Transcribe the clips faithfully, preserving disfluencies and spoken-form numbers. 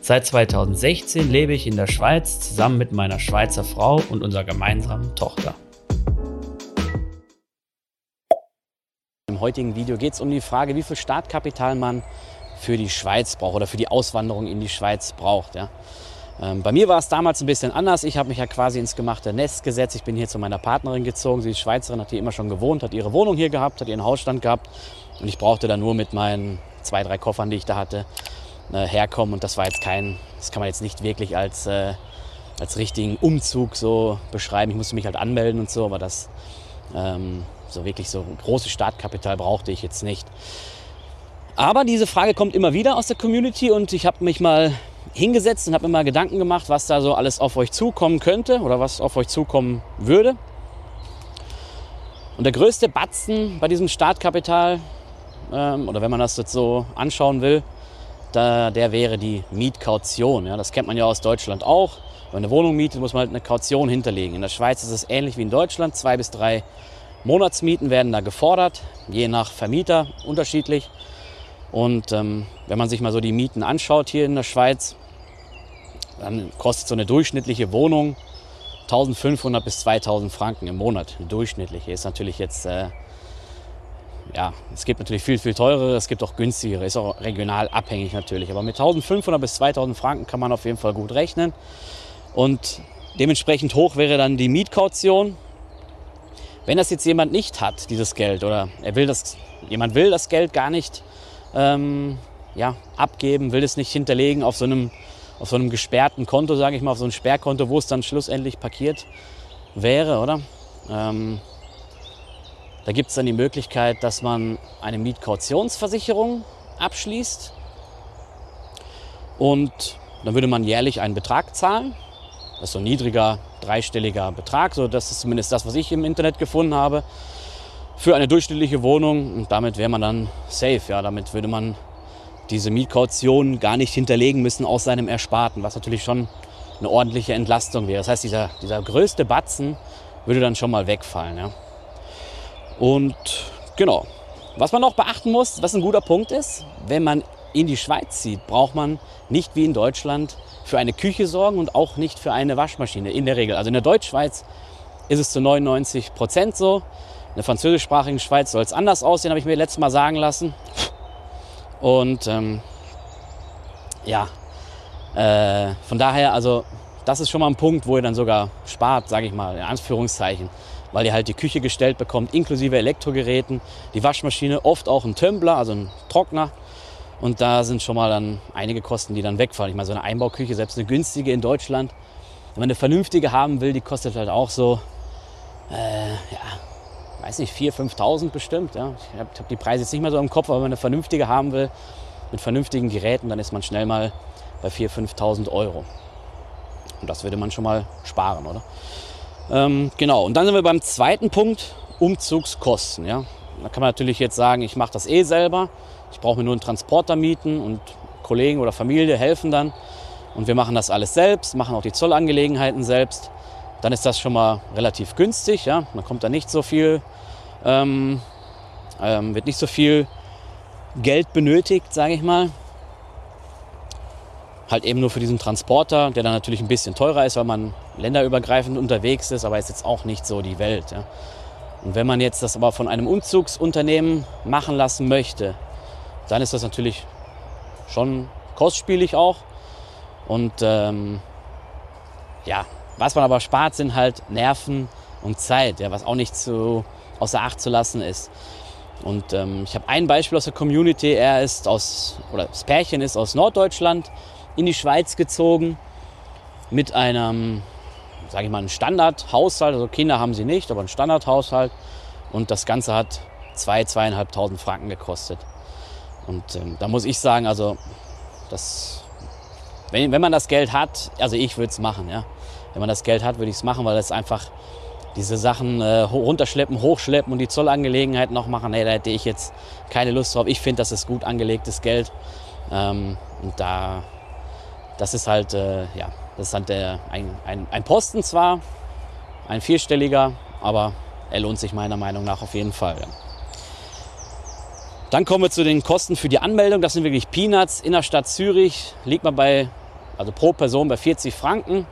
Seit zweitausendsechzehn lebe ich in der Schweiz zusammen mit meiner Schweizer Frau und unserer gemeinsamen Tochter. Im heutigen Video geht es um die Frage, wie viel Startkapital man für die Schweiz braucht oder für die Auswanderung in die Schweiz braucht. Ja. Bei mir war es damals ein bisschen anders. Ich habe mich ja quasi ins gemachte Nest gesetzt. Ich bin hier zu meiner Partnerin gezogen. Sie ist Schweizerin, hat hier immer schon gewohnt, hat ihre Wohnung hier gehabt, hat ihren Hausstand gehabt. Und ich brauchte da nur mit meinen zwei, drei Koffern, die ich da hatte, herkommen. Und das war jetzt kein, das kann man jetzt nicht wirklich als, äh, als richtigen Umzug so beschreiben. Ich musste mich halt anmelden und so, aber das ähm, so wirklich so großes Startkapital brauchte ich jetzt nicht. Aber diese Frage kommt immer wieder aus der Community und ich habe mich mal hingesetzt und habe mir mal Gedanken gemacht, was da so alles auf euch zukommen könnte oder was auf euch zukommen würde. Und der größte Batzen bei diesem Startkapital, ähm, oder wenn man das jetzt so anschauen will, da, der wäre die Mietkaution. Ja, das kennt man ja aus Deutschland auch. Wenn man eine Wohnung mietet, muss man halt eine Kaution hinterlegen. In der Schweiz ist es ähnlich wie in Deutschland. Zwei bis drei Monatsmieten werden da gefordert, je nach Vermieter unterschiedlich. Und ähm, wenn man sich mal so die Mieten anschaut hier in der Schweiz, dann kostet so eine durchschnittliche Wohnung eintausendfünfhundert bis zweitausend Franken im Monat. Eine durchschnittliche ist natürlich jetzt, äh, ja, es gibt natürlich viel, viel teurere, es gibt auch günstigere, ist auch regional abhängig natürlich. Aber mit eintausendfünfhundert bis zweitausend Franken kann man auf jeden Fall gut rechnen. Und dementsprechend hoch wäre dann die Mietkaution. Wenn das jetzt jemand nicht hat, dieses Geld, oder er will das, jemand will das Geld gar nicht Ähm, ja, abgeben, will es nicht hinterlegen auf so einem, auf so einem gesperrten Konto, sage ich mal, auf so einem Sperrkonto, wo es dann schlussendlich parkiert wäre, oder? Ähm, da gibt es dann die Möglichkeit, dass man eine Mietkautionsversicherung abschließt und dann würde man jährlich einen Betrag zahlen. Das ist so ein niedriger, dreistelliger Betrag, so das ist zumindest das, was ich im Internet gefunden habe, für eine durchschnittliche Wohnung und damit wäre man dann safe. Ja, damit würde man diese Mietkaution gar nicht hinterlegen müssen aus seinem Ersparten, was natürlich schon eine ordentliche Entlastung wäre. Das heißt, dieser, dieser größte Batzen würde dann schon mal wegfallen. Ja. Und genau, was man noch beachten muss, was ein guter Punkt ist, wenn man in die Schweiz zieht, braucht man nicht wie in Deutschland für eine Küche sorgen und auch nicht für eine Waschmaschine, in der Regel. Also in der Deutschschweiz ist es zu neunundneunzig Prozent so. In der französischsprachigen Schweiz soll es anders aussehen, habe ich mir letztes Mal sagen lassen. Und ähm, ja, äh, von daher, also das ist schon mal ein Punkt, wo ihr dann sogar spart, sage ich mal, in Anführungszeichen. Weil ihr halt die Küche gestellt bekommt, inklusive Elektrogeräten, die Waschmaschine, oft auch ein Tumbler, also ein Trockner. Und da sind schon mal dann einige Kosten, die dann wegfallen. Ich meine, so eine Einbauküche, selbst eine günstige in Deutschland, wenn man eine vernünftige haben will, die kostet halt auch so, äh, ja, weiß nicht, vier- bis fünftausend bestimmt. Ja. Ich habe hab die Preise jetzt nicht mehr so im Kopf, aber wenn man eine vernünftige haben will, mit vernünftigen Geräten, dann ist man schnell mal bei viertausend, fünftausend Euro. Und das würde man schon mal sparen, oder? Ähm, genau, und dann sind wir beim zweiten Punkt, Umzugskosten. Ja. Da kann man natürlich jetzt sagen, ich mache das eh selber, ich brauche mir nur einen Transporter mieten und Kollegen oder Familie helfen dann. Und wir machen das alles selbst, machen auch die Zollangelegenheiten selbst. Dann ist das schon mal relativ günstig, ja. Man kommt da nicht so viel, ähm, ähm, wird nicht so viel Geld benötigt, sage ich mal. Halt eben nur für diesen Transporter, der dann natürlich ein bisschen teurer ist, weil man länderübergreifend unterwegs ist, aber ist jetzt auch nicht so die Welt. Ja. Und wenn man jetzt das aber von einem Umzugsunternehmen machen lassen möchte, dann ist das natürlich schon kostspielig auch. Und ähm, ja. Was man aber spart, sind halt Nerven und Zeit, ja, was auch nicht zu, außer Acht zu lassen ist. Und ähm, ich habe ein Beispiel aus der Community. Er ist aus, oder das Pärchen ist aus Norddeutschland in die Schweiz gezogen mit einem, sage ich mal, einem Standardhaushalt. Also Kinder haben sie nicht, aber ein Standardhaushalt. Und das Ganze hat zwei, zweieinhalbtausend Franken gekostet. Und ähm, da muss ich sagen, also das Wenn, wenn man das Geld hat, also ich würde es machen, ja. Wenn man das Geld hat, würde ich es machen, weil das einfach diese Sachen äh, runterschleppen, hochschleppen und die Zollangelegenheit noch machen, nee, da hätte ich jetzt keine Lust drauf. Ich finde, das ist gut angelegtes Geld. Ähm, und da, das ist halt, äh, ja, das ist halt der, ein, ein, ein Posten zwar, ein vierstelliger, aber er lohnt sich meiner Meinung nach auf jeden Fall. Ja. Dann kommen wir zu den Kosten für die Anmeldung. Das sind wirklich Peanuts. Innerstadt Zürich liegt man bei, also pro Person bei vierzig Franken.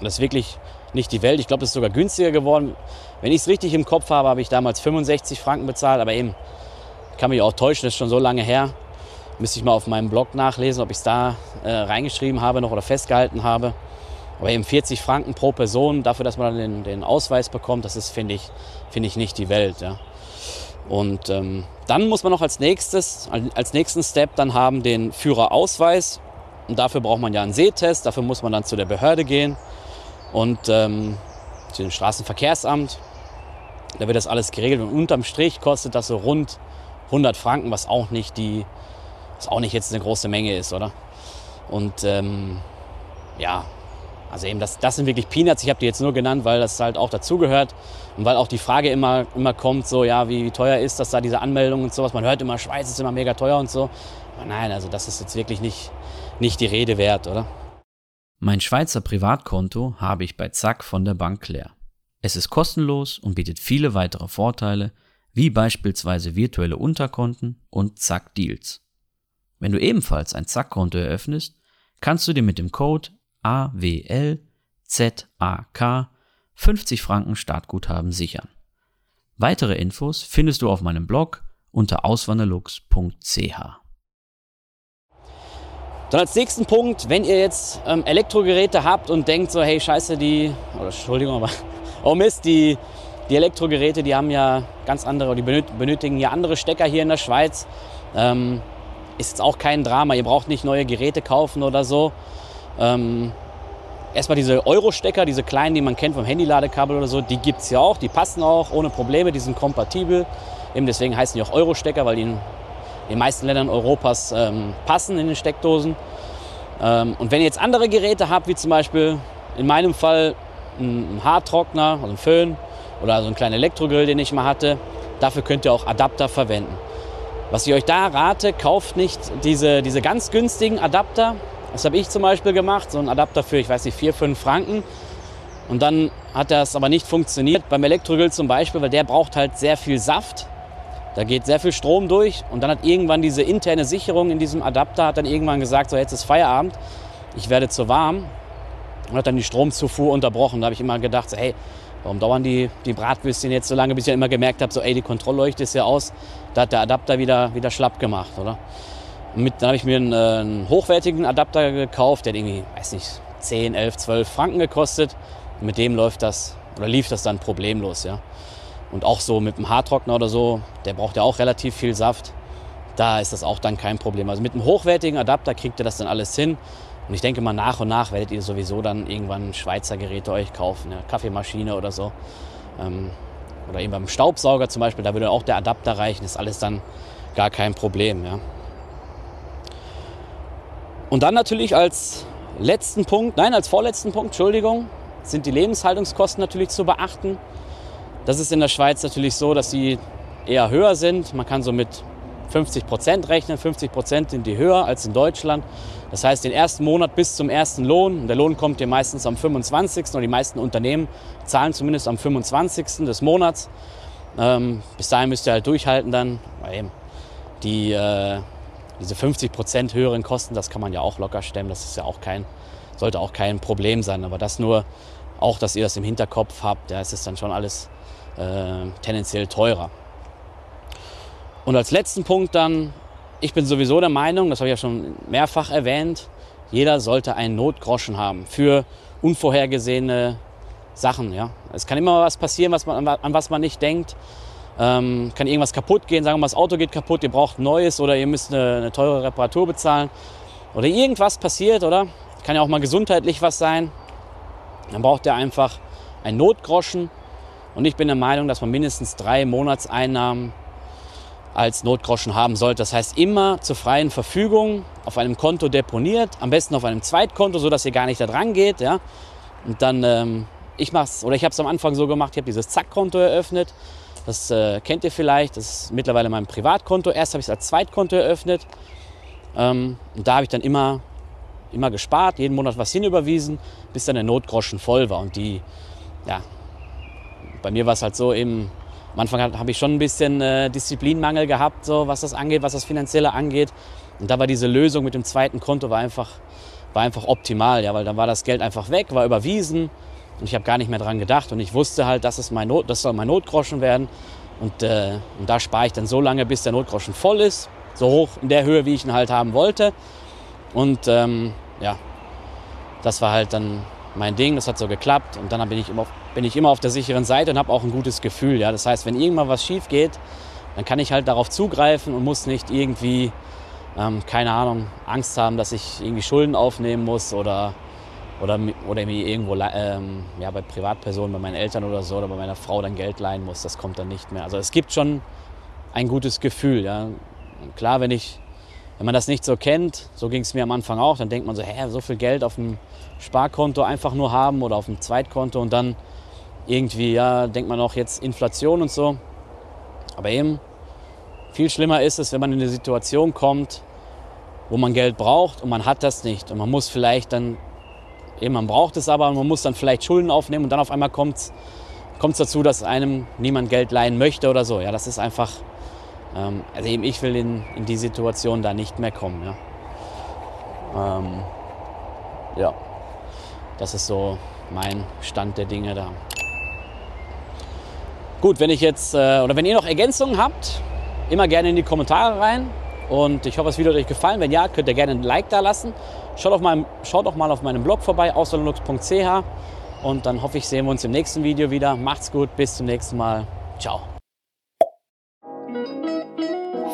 Das ist wirklich nicht die Welt. Ich glaube, das ist sogar günstiger geworden. Wenn ich es richtig im Kopf habe, habe ich damals fünfundsechzig Franken bezahlt. Aber eben, kann mich auch täuschen, das ist schon so lange her. Müsste ich mal auf meinem Blog nachlesen, ob ich es da äh, reingeschrieben habe noch oder festgehalten habe. Aber eben vierzig Franken pro Person, dafür, dass man den, den Ausweis bekommt, das ist, finde ich, finde ich, nicht die Welt. Ja. Und ähm, dann muss man noch als nächstes, als nächsten Step dann haben den Führerausweis. Und dafür braucht man ja einen Sehtest, dafür muss man dann zu der Behörde gehen und ähm, zu dem Straßenverkehrsamt. Da wird das alles geregelt und unterm Strich kostet das so rund hundert Franken, was auch nicht die, was auch nicht jetzt eine große Menge ist, oder? Und ähm, ja, also eben das, das sind wirklich Peanuts. Ich habe die jetzt nur genannt, weil das halt auch dazugehört und weil auch die Frage immer, immer kommt, so ja, wie, wie teuer ist das da, diese Anmeldung und sowas. Man hört immer, Schweiz ist immer mega teuer und so. Aber nein, also das ist jetzt wirklich nicht, nicht die Rede wert, oder? Mein Schweizer Privatkonto habe ich bei Zack von der Bank leer. Es ist kostenlos und bietet viele weitere Vorteile, wie beispielsweise virtuelle Unterkonten und Zack Deals. Wenn du ebenfalls ein Zack-Konto eröffnest, kannst du dir mit dem Code A W L Z A K fünfzig Franken Startguthaben sichern. Weitere Infos findest du auf meinem Blog unter auswanderlux punkt c h. Dann als nächsten Punkt, wenn ihr jetzt ähm, Elektrogeräte habt und denkt so, hey scheiße, die, oder Entschuldigung, aber, oh Mist, die, die Elektrogeräte, die haben ja ganz andere, die benötigen ja andere Stecker hier in der Schweiz, ähm, ist jetzt auch kein Drama, ihr braucht nicht neue Geräte kaufen oder so. Ähm, erstmal diese Euro-Stecker, diese kleinen, die man kennt vom Handy-Ladekabel oder so, die gibt es ja auch, die passen auch ohne Probleme, die sind kompatibel. Eben deswegen heißen die auch Euro-Stecker, weil die in den meisten Ländern Europas ähm, passen in den Steckdosen. Ähm, und wenn ihr jetzt andere Geräte habt, wie zum Beispiel in meinem Fall ein Haartrockner, also ein Föhn oder also einen kleinen Elektrogrill, den ich mal hatte, dafür könnt ihr auch Adapter verwenden. Was ich euch da rate, kauft nicht diese, diese ganz günstigen Adapter. Das habe ich zum Beispiel gemacht, so einen Adapter für, ich weiß nicht, vier, fünf Franken. Und dann hat das aber nicht funktioniert. Beim Elektrogrill zum Beispiel, weil der braucht halt sehr viel Saft. Da geht sehr viel Strom durch. Und dann hat irgendwann diese interne Sicherung in diesem Adapter, hat dann irgendwann gesagt, so jetzt ist Feierabend, ich werde zu warm. Und hat dann die Stromzufuhr unterbrochen. Da habe ich immer gedacht, so, hey, warum dauern die, die Bratwürstchen jetzt so lange, bis ich dann immer gemerkt habe, so ey, die Kontrollleuchte ist ja aus. Da hat der Adapter wieder, wieder schlapp gemacht, oder? Mit, dann habe ich mir einen, äh, einen hochwertigen Adapter gekauft, der hat irgendwie, weiß nicht, zehn, elf, zwölf Franken gekostet. Und mit dem läuft das, oder lief das dann problemlos, ja. Und auch so mit dem Haartrockner oder so, der braucht ja auch relativ viel Saft. Da ist das auch dann kein Problem. Also mit einem hochwertigen Adapter kriegt ihr das dann alles hin. Und ich denke mal, nach und nach werdet ihr sowieso dann irgendwann Schweizer Geräte euch kaufen, eine Kaffeemaschine oder so. Ähm, oder eben beim Staubsauger zum Beispiel, da würde auch der Adapter reichen, ist alles dann gar kein Problem, ja. Und dann natürlich als letzten Punkt, nein, als vorletzten Punkt, Entschuldigung, sind die Lebenshaltungskosten natürlich zu beachten. Das ist in der Schweiz natürlich so, dass sie eher höher sind. Man kann so mit fünfzig Prozent rechnen, fünfzig Prozent sind die höher als in Deutschland. Das heißt, den ersten Monat bis zum ersten Lohn, der Lohn kommt ja meistens am fünfundzwanzigsten oder die meisten Unternehmen zahlen zumindest am fünfundzwanzigsten des Monats. Ähm, bis dahin müsst ihr halt durchhalten dann, weil eben die... Äh, Diese fünfzig Prozent höheren Kosten, das kann man ja auch locker stemmen. Das ist ja auch kein, sollte auch kein Problem sein. Aber das nur, auch dass ihr das im Hinterkopf habt, ja, es ist dann schon alles äh, tendenziell teurer. Und als letzten Punkt dann, ich bin sowieso der Meinung, das habe ich ja schon mehrfach erwähnt, jeder sollte einen Notgroschen haben für unvorhergesehene Sachen. Ja. Es kann immer was passieren, was man, an was man nicht denkt. Ähm, kann irgendwas kaputt gehen, sagen wir mal, das Auto geht kaputt, ihr braucht neues oder ihr müsst eine, eine teure Reparatur bezahlen oder irgendwas passiert, oder? Kann ja auch mal gesundheitlich was sein. Dann braucht ihr einfach einen Notgroschen und ich bin der Meinung, dass man mindestens drei Monatseinnahmen als Notgroschen haben sollt. Das heißt, immer zur freien Verfügung auf einem Konto deponiert, am besten auf einem Zweitkonto, sodass ihr gar nicht da dran geht. Ja? Und dann, ähm, ich mach's, oder ich habe es am Anfang so gemacht, ich habe dieses Z A K-Konto eröffnet. Das äh, kennt ihr vielleicht, das ist mittlerweile mein Privatkonto. Erst habe ich es als Zweitkonto eröffnet. Ähm, und da habe ich dann immer, immer gespart, jeden Monat was hinüberwiesen, bis dann der Notgroschen voll war. Und die, ja, bei mir war es halt so, eben, am Anfang habe ich schon ein bisschen äh, Disziplinmangel gehabt, so, was das angeht, was das Finanzielle angeht. Und da war diese Lösung mit dem zweiten Konto war einfach, war einfach optimal, ja, weil dann war das Geld einfach weg, war überwiesen. Und ich habe gar nicht mehr dran gedacht und ich wusste halt, das, ist mein Not, das soll mein Notgroschen werden. Und, äh, und da spare ich dann so lange, bis der Notgroschen voll ist. So hoch in der Höhe, wie ich ihn halt haben wollte. Und ähm, ja, das war halt dann mein Ding, das hat so geklappt. Und dann bin ich immer, bin ich immer auf der sicheren Seite und habe auch ein gutes Gefühl. Ja? Das heißt, wenn irgendwann was schief geht, dann kann ich halt darauf zugreifen und muss nicht irgendwie, ähm, keine Ahnung, Angst haben, dass ich irgendwie Schulden aufnehmen muss oder... Oder, oder mir irgendwo ähm, ja, bei Privatpersonen, bei meinen Eltern oder so, oder bei meiner Frau dann Geld leihen muss, das kommt dann nicht mehr. Also es gibt schon ein gutes Gefühl. Ja. Klar, wenn, ich, wenn man das nicht so kennt, so ging es mir am Anfang auch, dann denkt man so, hä, so viel Geld auf dem Sparkonto einfach nur haben oder auf dem Zweitkonto und dann irgendwie, ja, denkt man auch jetzt Inflation und so. Aber eben, viel schlimmer ist es, wenn man in eine Situation kommt, wo man Geld braucht und man hat das nicht und man muss vielleicht dann eben, man braucht es aber, man muss dann vielleicht Schulden aufnehmen und dann auf einmal kommt es dazu, dass einem niemand Geld leihen möchte oder so. Ja, das ist einfach, ähm, also eben ich will in, in die Situation da nicht mehr kommen. Ja. Ähm, ja, das ist so mein Stand der Dinge da. Gut, wenn ich jetzt, äh, oder wenn ihr noch Ergänzungen habt, immer gerne in die Kommentare rein. Und ich hoffe, das Video hat euch gefallen. Wenn ja, könnt ihr gerne ein Like da lassen. Schaut auch mal, schaut auch mal auf meinem Blog vorbei, auswanderlux punkt c h. Und dann hoffe ich, sehen wir uns im nächsten Video wieder. Macht's gut, bis zum nächsten Mal. Ciao.